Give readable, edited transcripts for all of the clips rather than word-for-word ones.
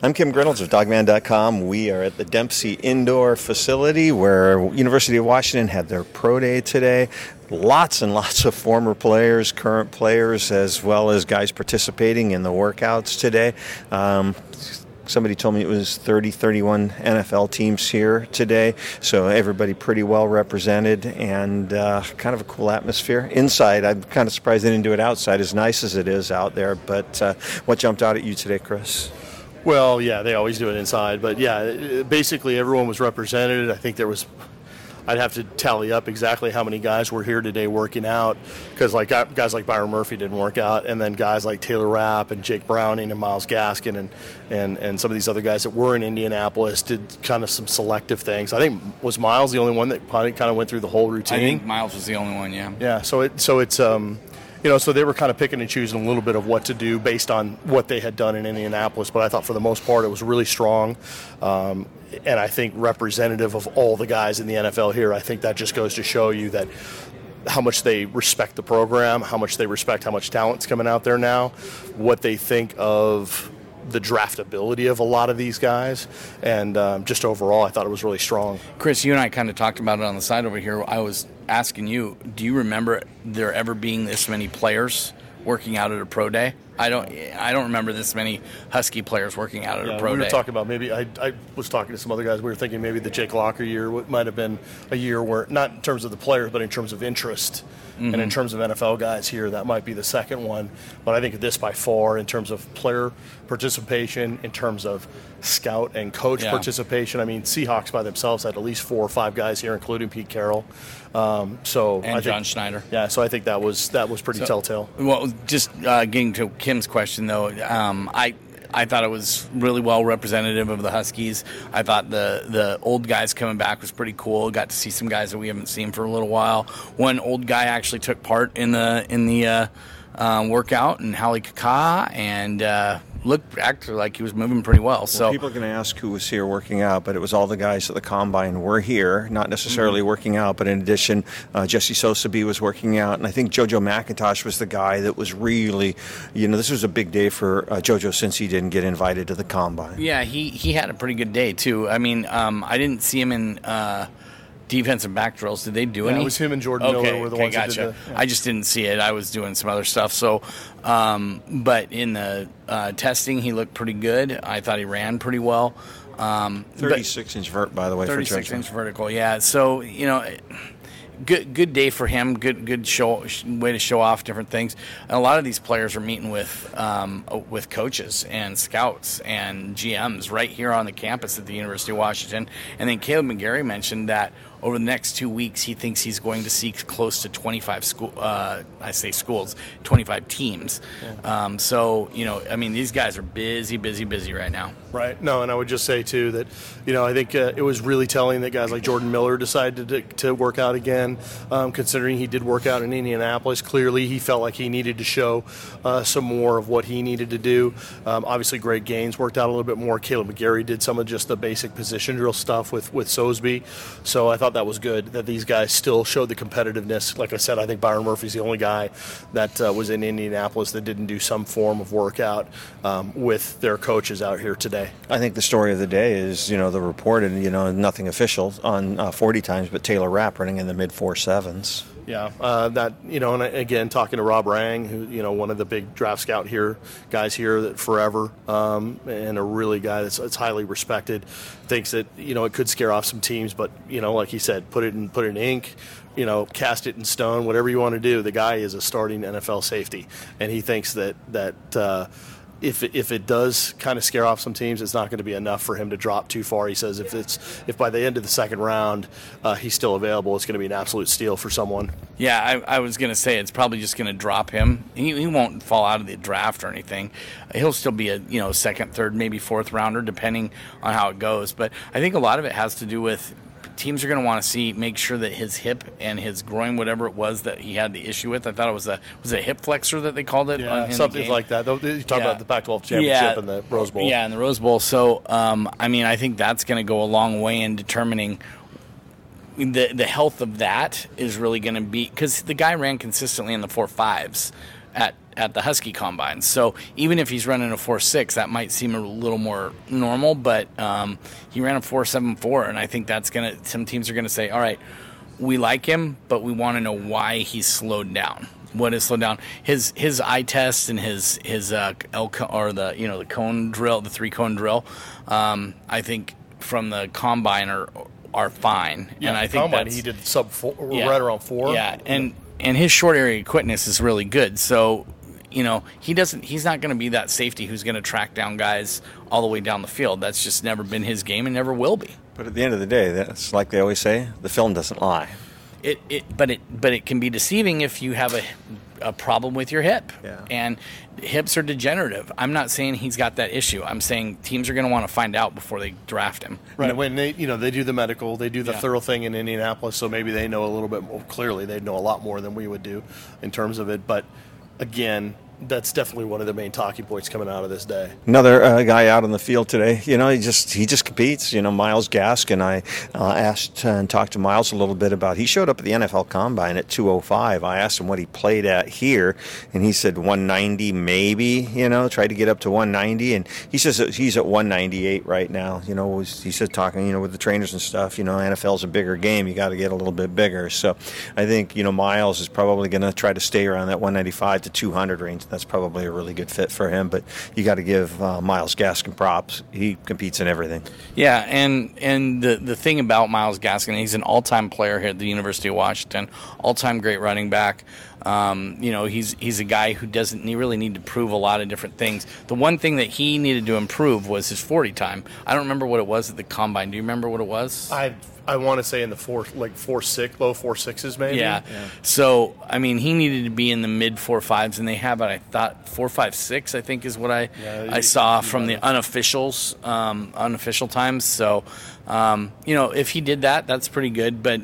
I'm Kim Grinolds of dogman.com. We are at the Dempsey Indoor Facility where University of Washington had their pro day today. Lots and lots of former players, current players, as well as guys participating in the workouts today. Somebody told me it was 31 NFL teams here today, so everybody pretty well represented and kind of a cool atmosphere. Inside, I'm kind of surprised they didn't do it outside, as nice as it is out there. But what jumped out at you today, Chris? Well, yeah, they always do it inside. But, yeah, basically everyone was represented. I think there was – I'd have to tally up exactly how many guys were here today working out because, like, guys like Byron Murphy didn't work out, and then guys like Taylor Rapp and Jake Browning and Myles Gaskin and some of these other guys that were in Indianapolis did kind of some selective things. I think – was Myles the only one that kind of went through the whole routine? I think Myles was the only one, yeah. Yeah, so it's you know, so they were kind of picking and choosing a little bit of what to do based on what they had done in Indianapolis. But I thought for the most part it was really strong and I think representative of all the guys in the NFL here. I think that just goes to show you that how much they respect the program, how much they respect how much talent's coming out there now, what they think of the draftability of a lot of these guys, and just overall I thought it was really strong. Chris, you and I kind of talked about it on the side over here. I was asking you, do you remember there ever being this many players working out at a pro day? I don't remember this many Husky players working out at a pro day. We were talking about maybe, I was talking to some other guys, we were thinking maybe the Jake Locker year might have been a year where, not in terms of the players, but in terms of interest, mm-hmm. and in terms of NFL guys here, that might be the second one. But I think this by far, in terms of player participation, in terms of scout and coach participation, I mean, Seahawks by themselves had at least 4 or 5 guys here, including Pete Carroll. And John Schneider. Yeah, so I think that was pretty telltale. Well, just getting to Kim's question, though, I thought it was really well representative of the Huskies. I thought the old guys coming back was pretty cool. Got to see some guys that we haven't seen for a little while. One old guy actually took part in the workout, and Hallie Kaka, and looked actually like he was moving pretty well. So people are going to ask who was here working out, but it was all the guys at the Combine were here, not necessarily working out, but in addition, Jesse Sosebee was working out, and I think Jojo McIntosh was the guy that was really, you know, this was a big day for Jojo since he didn't get invited to the Combine. Yeah, he had a pretty good day, too. I mean, I didn't see him in defensive back drills. Did they do any? It was him and Jordan Miller were the ones that did that. I just didn't see it. I was doing some other stuff. So, but in the testing, he looked pretty good. I thought he ran pretty well. 36-inch vert, by the way, for Jojo. 36-inch vertical, yeah. So, you know, good day for him. Good show, way to show off different things. And a lot of these players are meeting with coaches and scouts and GMs right here on the campus at the University of Washington. And then Caleb McGary mentioned that over the next 2 weeks, he thinks he's going to see close to 25 teams. Yeah. So, you know, I mean, these guys are busy right now. Right. No, and I would just say, too, that, you know, I think it was really telling that guys like Jordan Miller decided to work out again, considering he did work out in Indianapolis. Clearly, he felt like he needed to show some more of what he needed to do. Obviously, Greg Gaines worked out a little bit more. Caleb McGary did some of just the basic position drill stuff with Sosebee. So I thought that was good that these guys still showed the competitiveness. Like I said, I think Byron Murphy's the only guy that was in Indianapolis that didn't do some form of workout with their coaches out here today. I think the story of the day is, you know, the report and, you know, nothing official on 40 times, but Taylor Rapp running in the mid-4.7s. Yeah, that, you know, and again, talking to Rob Rang, who, you know, one of the big draft scout guys here that forever, and a really guy that's highly respected, thinks that, you know, it could scare off some teams, but, you know, like he said, put it in ink, you know, cast it in stone, whatever you want to do. The guy is a starting NFL safety, and he thinks that if it does kind of scare off some teams, it's not going to be enough for him to drop too far. He says if by the end of the second round he's still available, it's going to be an absolute steal for someone. Yeah, I was going to say it's probably just going to drop him. He won't fall out of the draft or anything. He'll still be a, you know, second, third, maybe fourth rounder, depending on how it goes. But I think a lot of it has to do with teams are going to want to make sure that his hip and his groin, whatever it was that he had the issue with, I thought it was a hip flexor that they called it. Yeah, something like that. You talk about the Pac-12 championship and the Rose Bowl. Yeah, and the Rose Bowl. So, I mean, I think that's going to go a long way in determining the health of that is really going to be – because the guy ran consistently in the 4.5s at at the Husky Combine. So even if he's running a 4.6, that might seem a little more normal, but he ran a 4.74, and I think that's going to – some teams are going to say, all right, we like him, but we want to know why he's slowed down. What is slowed down? His eye test and his the cone drill, the 3-cone drill, I think from the Combine are fine. Yeah, and I think Combine, he did right around 4. Yeah, and his short area quickness is really good. So, you know, he's not going to be that safety who's going to track down guys all the way down the field. That's just never been his game and never will be. But at the end of the day, that's like they always say, the film doesn't lie. It can be deceiving if you have a problem with your hip. Yeah. And hips are degenerative. I'm not saying he's got that issue. I'm saying teams are going to want to find out before they draft him. Right. When they do the medical, they do the thorough thing in Indianapolis, so maybe they know a little bit more. Clearly, they know a lot more than we would do in terms of it. But again, that's definitely one of the main talking points coming out of this day. Another guy out on the field today, he just competes. Myles Gaskin, I asked and talked to Myles a little bit about, he showed up at the NFL Combine at 205. I asked him what he played at here, and he said 190 maybe, tried to get up to 190, and he says he's at 198 right now. He said talking, with the trainers and stuff, NFL's a bigger game. You got to get a little bit bigger. So I think, Myles is probably going to try to stay around that 195 to 200 range. That's probably a really good fit for him, but you got to give Myles Gaskin props. He competes in everything. Yeah, and the thing about Myles Gaskin, he's an all-time player here at the University of Washington, all-time great running back. He's a guy who doesn't really need to prove a lot of different things. The one thing that he needed to improve was his 40 time. I don't remember what it was at the Combine. Do you remember what it was? I want to say in the 4.6, low 4.6s maybe. Yeah. So, he needed to be in the mid 4.5s, and they have it, I thought, 4.56, I think is what I saw from the unofficial times. So, if he did that, that's pretty good. But,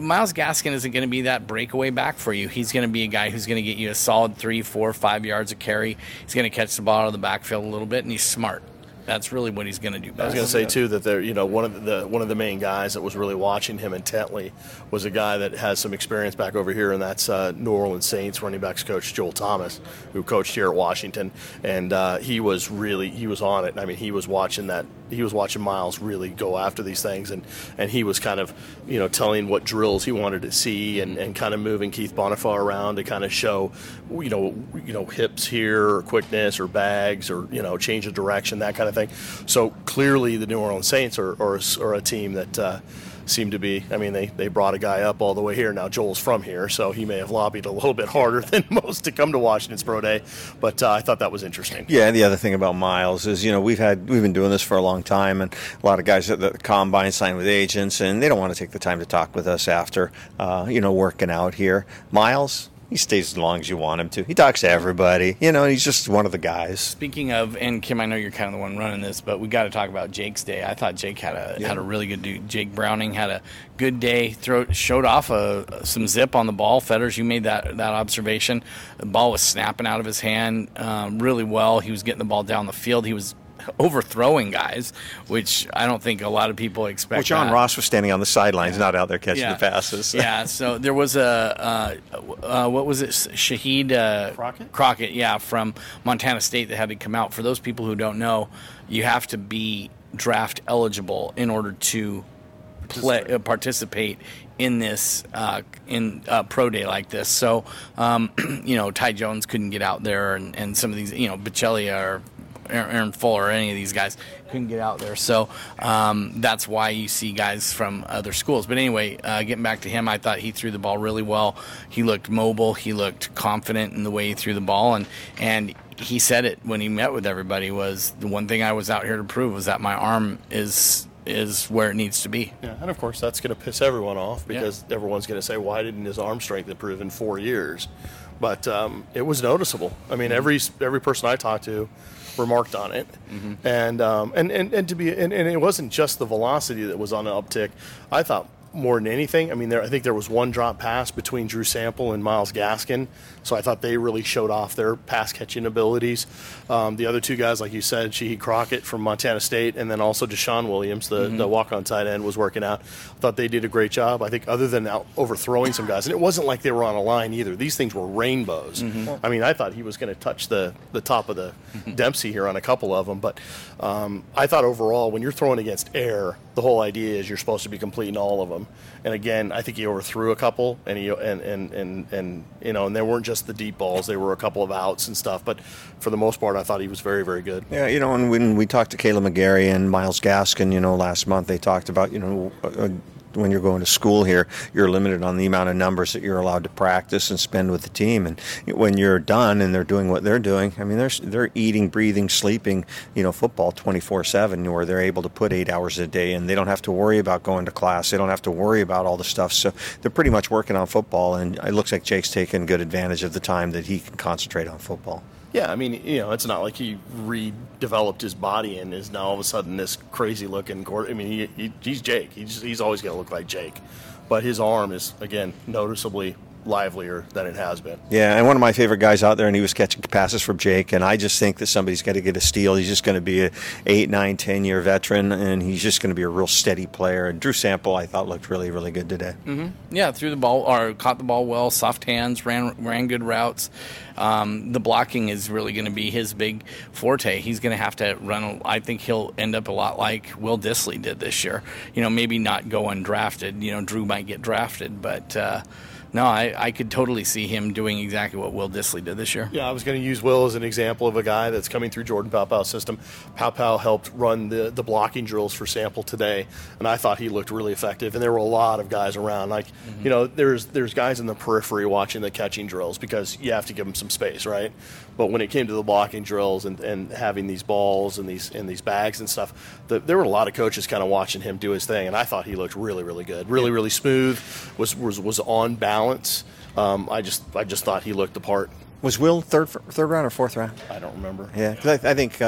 Myles Gaskin isn't going to be that breakaway back for you. He's going to be a guy who's going to get you a solid 3, 4, 5 yards of carry. He's going to catch the ball out of the backfield a little bit, and he's smart. That's really what he's going to do best. I was going to say too that one of the main guys that was really watching him intently was a guy that has some experience back over here, and that's New Orleans Saints running backs coach Joel Thomas, who coached here at Washington, and he was on it. He was watching Myles really go after these things, and he was kind of telling what drills he wanted to see, and kind of moving Keith Bonifay around to kind of show hips here, or quickness, or bags, or change of direction, that kind of thing. So clearly the New Orleans Saints are a team that seem to be. They brought a guy up all the way here. Now Joel's from here, so he may have lobbied a little bit harder than most to come to Washington's pro day. But I thought that was interesting. Yeah, and the other thing about Myles is, we've been doing this for a long time, and a lot of guys at the Combine sign with agents, and they don't want to take the time to talk with us after, working out here. Myles, he stays as long as you want him to. He talks to everybody. He's just one of the guys. Speaking of, and Kim, I know you're kind of the one running this, but we got to talk about Jake's day. I thought Jake had a really good dude. Jake Browning had a good day. Showed off some zip on the ball. Fetters, you made that observation. The ball was snapping out of his hand really well. He was getting the ball down the field. He was overthrowing guys, which I don't think a lot of people expect. Well, John Ross was standing on the sidelines, not out there catching the passes. Yeah, so there was a what was it? Shaheed Crockett? Crockett, yeah, from Montana State that had to come out. For those people who don't know, you have to be draft eligible in order to participate in this pro day like this. So, Ty Jones couldn't get out there, and some of these, Bicchelia or Aaron Fuller or any of these guys couldn't get out there. So that's why you see guys from other schools. But anyway, getting back to him, I thought he threw the ball really well. He looked mobile. He looked confident in the way he threw the ball. And he said it when he met with everybody was, the one thing I was out here to prove was that my arm is where it needs to be. Yeah, and of course that's going to piss everyone off because everyone's going to say, why didn't his arm strength improve in 4 years? But it was noticeable. Every person I talked to remarked on it, and it wasn't just the velocity that was on the uptick. I thought more than anything. I mean, I think there was one drop pass between Drew Sample and Myles Gaskin, so I thought they really showed off their pass-catching abilities. The other two guys, like you said, Shaheed Crockett from Montana State, and then also Deshaun Williams, the walk-on tight end, was working out. I thought they did a great job, I think, other than overthrowing some guys. And it wasn't like they were on a line either. These things were rainbows. Mm-hmm. I mean, I thought he was going to touch the top of the Dempsey here on a couple of them. But I thought overall, when you're throwing against air, the whole idea is you're supposed to be completing all of them. And again, I think he overthrew a couple, and he and they weren't just the deep balls; they were a couple of outs and stuff. But for the most part, I thought he was very, very good. Yeah, you know, and when we talked to Caleb McGary and Myles Gaskin, you know, last month, they talked about, you know, when you're going to school here, you're limited on the amount of numbers that you're allowed to practice and spend with the team. And when you're done and they're doing what they're doing, I mean, they're eating, breathing, sleeping, you know, football 24/7, where they're able to put 8 hours a day in. They don't have to worry about going to class. They don't have to worry about all the stuff. So they're pretty much working on football. And it looks like Jake's taking good advantage of the time that he can concentrate on football. Yeah, I mean, you know, it's not like he redeveloped his body and is now all of a sudden this crazy-looking quarterback. I mean, he's Jake. He's always going to look like Jake. But his arm is, again, noticeably livelier than it has been. Yeah, and one of my favorite guys out there, and he was catching passes from Jake, and I just think that somebody's got to get a steal. He's just going to be an 8, 9, 10-year veteran, and he's just going to be a real steady player. And Drew Sample, I thought, looked really, really good today. Mm-hmm. Yeah, caught the ball well, soft hands, ran good routes. The blocking is really going to be his big forte. He's going to have to run. I think he'll end up a lot like Will Disley did this year. You know, maybe not go undrafted. You know, Drew might get drafted, but no, I could totally see him doing exactly what Will Disley did this year. Yeah, I was going to use Will as an example of a guy that's coming through Jordan Pow-Pow's system. Pow-Pow helped run the blocking drills for Sample today, and I thought he looked really effective. And there were a lot of guys around. Like, you know, there's guys in the periphery watching the catching drills because you have to give them some space, right? But when it came to the blocking drills and having these balls and these bags and stuff, there were a lot of coaches kind of watching him do his thing, and I thought he looked really, really good, really, really smooth, was on balance. I just thought he looked the part. Was Will third round or fourth round? I don't remember. Yeah, because I think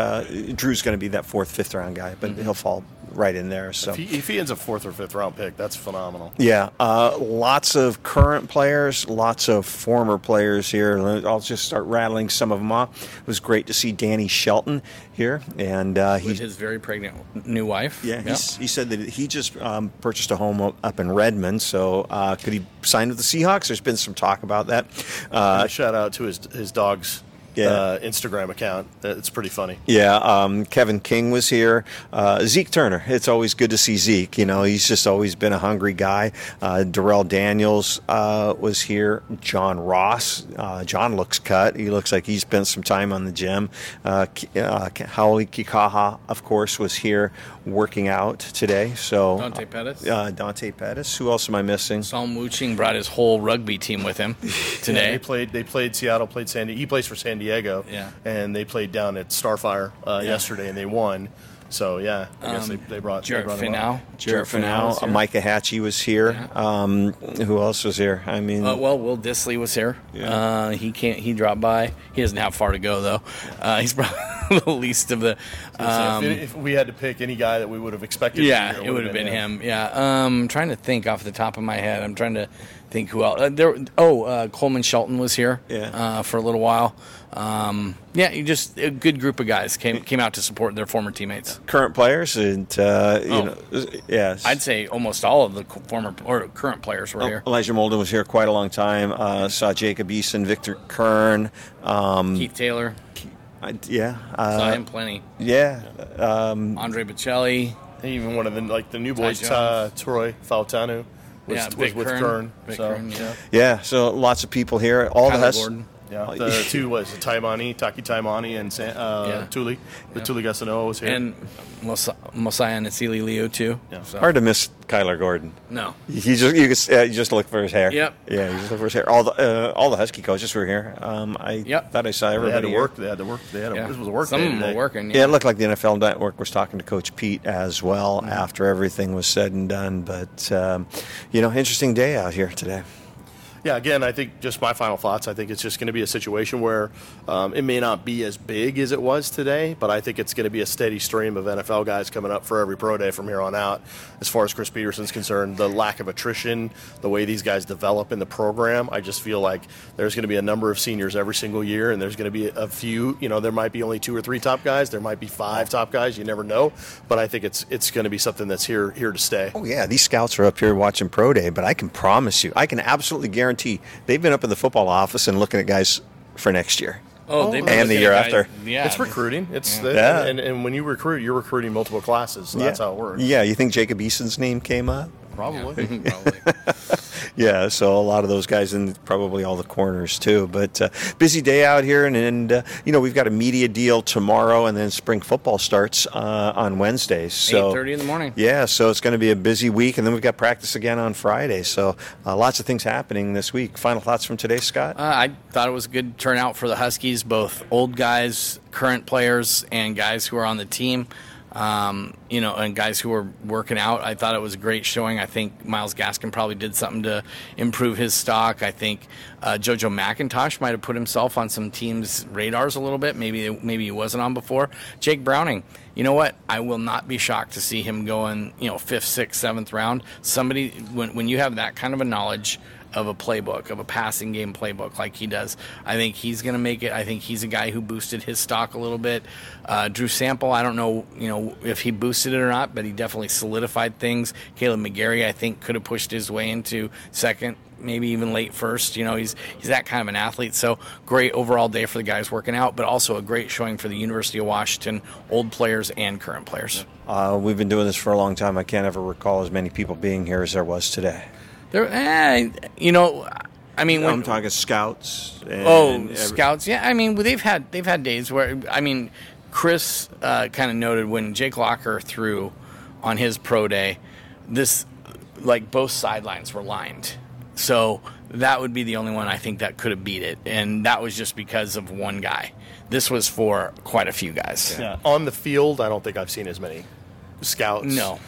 Drew's going to be that fourth, fifth round guy, but he'll fall right in there. So if he ends a fourth or fifth round pick, that's phenomenal. Yeah, lots of current players, lots of former players here. I'll just start rattling some of them off. It was great to see Danny Shelton here, and with his very pregnant new wife. Yeah, yep. He said that he just purchased a home up in Redmond. So could he sign with the Seahawks? There's been some talk about that. Shout out to his dog's Instagram account. It's pretty funny. Yeah, Kevin King was here. Zeke Turner. It's always good to see Zeke. You know, he's just always been a hungry guy. Darrell Daniels was here. John Ross. John looks cut. He looks like he spent some time on the gym. Howley Kikaha, of course, was here working out today. So Dante Pettis. Dante Pettis. Who else am I missing? Sam Wuching brought his whole rugby team with him today. Yeah, they played Seattle, played San Diego. He plays for San Diego, yeah, and they played down at Starfire yesterday, and they won. So yeah, I guess they brought Jarrett Finau. Micah Hatchie was here. Yeah. Who else was here? I mean, Will Disley was here. Yeah. He can't. He dropped by. He doesn't have far to go though. He's probably the least of the. If we had to pick any guy that we would have expected, it would have been him. Yeah. I'm trying to think off the top of my head. I'm trying to think who else. Coleman Shelton was here. Yeah. For a little while. Just a good group of guys came out to support their former teammates, current players, and I'd say almost all of the former or current players were here. Elijah Molden was here quite a long time. Saw Jacob Eason, Victor Kern, Keith Taylor. Saw him plenty. Yeah, Andre Bocelli, even one of the new boys, Troy Fautanu, was with Kern. So lots of people here. All Tyler Gordon. Yeah, the two was Taki Taimani and Tuli. Tuli Gasano was here. And Mosiah Nsili Leo, too. Yeah. So. Hard to miss Kyler Gordon. No. You just look for his hair. Yep. Yeah, you just look for his hair. All the Husky coaches were here. I thought I saw everybody. They had to work. This was a work day. Some of them were working. Yeah, it looked like the NFL Network was talking to Coach Pete as well after everything was said and done. But, interesting day out here today. Yeah, again, I think just my final thoughts. I think it's just going to be a situation where it may not be as big as it was today, but I think it's going to be a steady stream of NFL guys coming up for every pro day from here on out. As far as Chris Peterson's concerned, the lack of attrition, the way these guys develop in the program, I just feel like there's going to be a number of seniors every single year, and there's going to be a few, you know, there might be only 2 or 3 top guys. There might be 5 top guys. You never know. But I think it's going to be something that's here to stay. Oh, yeah. These scouts are up here watching pro day, but I can promise you, I can absolutely guarantee they've been up in the football office and looking at guys for next year. Oh, they've been and the year after. Yeah. It's recruiting. It's and when you recruit, you're recruiting multiple classes. So that's how it works. Yeah. You think Jacob Eason's name came up? Probably. Yeah. Yeah, so a lot of those guys in probably all the corners too. But busy day out here, and you know, we've got a media deal tomorrow, and then spring football starts on Wednesday. So 8:30 in the morning. Yeah, so it's going to be a busy week, and then we've got practice again on Friday. So lots of things happening this week. Final thoughts from today, Scott? I thought it was a good turnout for the Huskies, both old guys, current players, and guys who are on the team. You know, and guys who were working out. I thought it was a great showing. I think Myles Gaskin probably did something to improve his stock. I think Jojo McIntosh might have put himself on some teams' radars a little bit. Maybe he wasn't on before. Jake Browning, you know what? I will not be shocked to see him going, you know, 5th, 6th, 7th round. Somebody, when you have that kind of a knowledge of a playbook, of a passing game playbook like he does, I think he's going to make it. I think he's a guy who boosted his stock a little bit. Drew Sample, I don't know, you know, if he boosted it or not, but he definitely solidified things. Caleb McGary, I think, could have pushed his way into 2nd, maybe even late 1st. You know, he's that kind of an athlete. So great overall day for the guys working out, but also a great showing for the University of Washington, old players and current players. We've been doing this for a long time. I can't ever recall as many people being here as there was today. You know, I mean, I'm talking scouts. And scouts! Yeah, I mean, they've had days where, I mean, Chris kind of noted when Jake Locker threw on his pro day, this, like, both sidelines were lined, so that would be the only one I think that could have beat it, and that was just because of one guy. This was for quite a few guys. Yeah. On the field, I don't think I've seen as many scouts. No.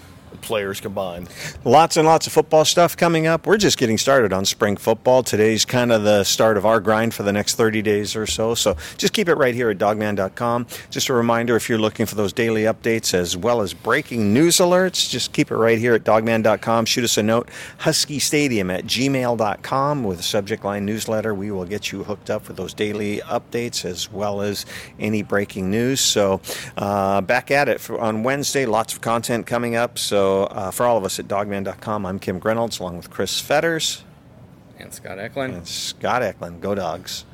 Players combined. Lots and lots of football stuff coming up. We're just getting started on spring football. Today's kind of the start of our grind for the next 30 days or so. So just keep it right here at dogman.com. Just a reminder, if you're looking for those daily updates as well as breaking news alerts, just keep it right here at dogman.com. Shoot us a note, huskystadium@gmail.com with a subject line newsletter. We will get you hooked up with those daily updates as well as any breaking news. So back at it on Wednesday. Lots of content coming up. So for all of us at dogman.com, I'm Kim Grinolds, along with Chris Fetters. And Scott Eklund. Go Dogs.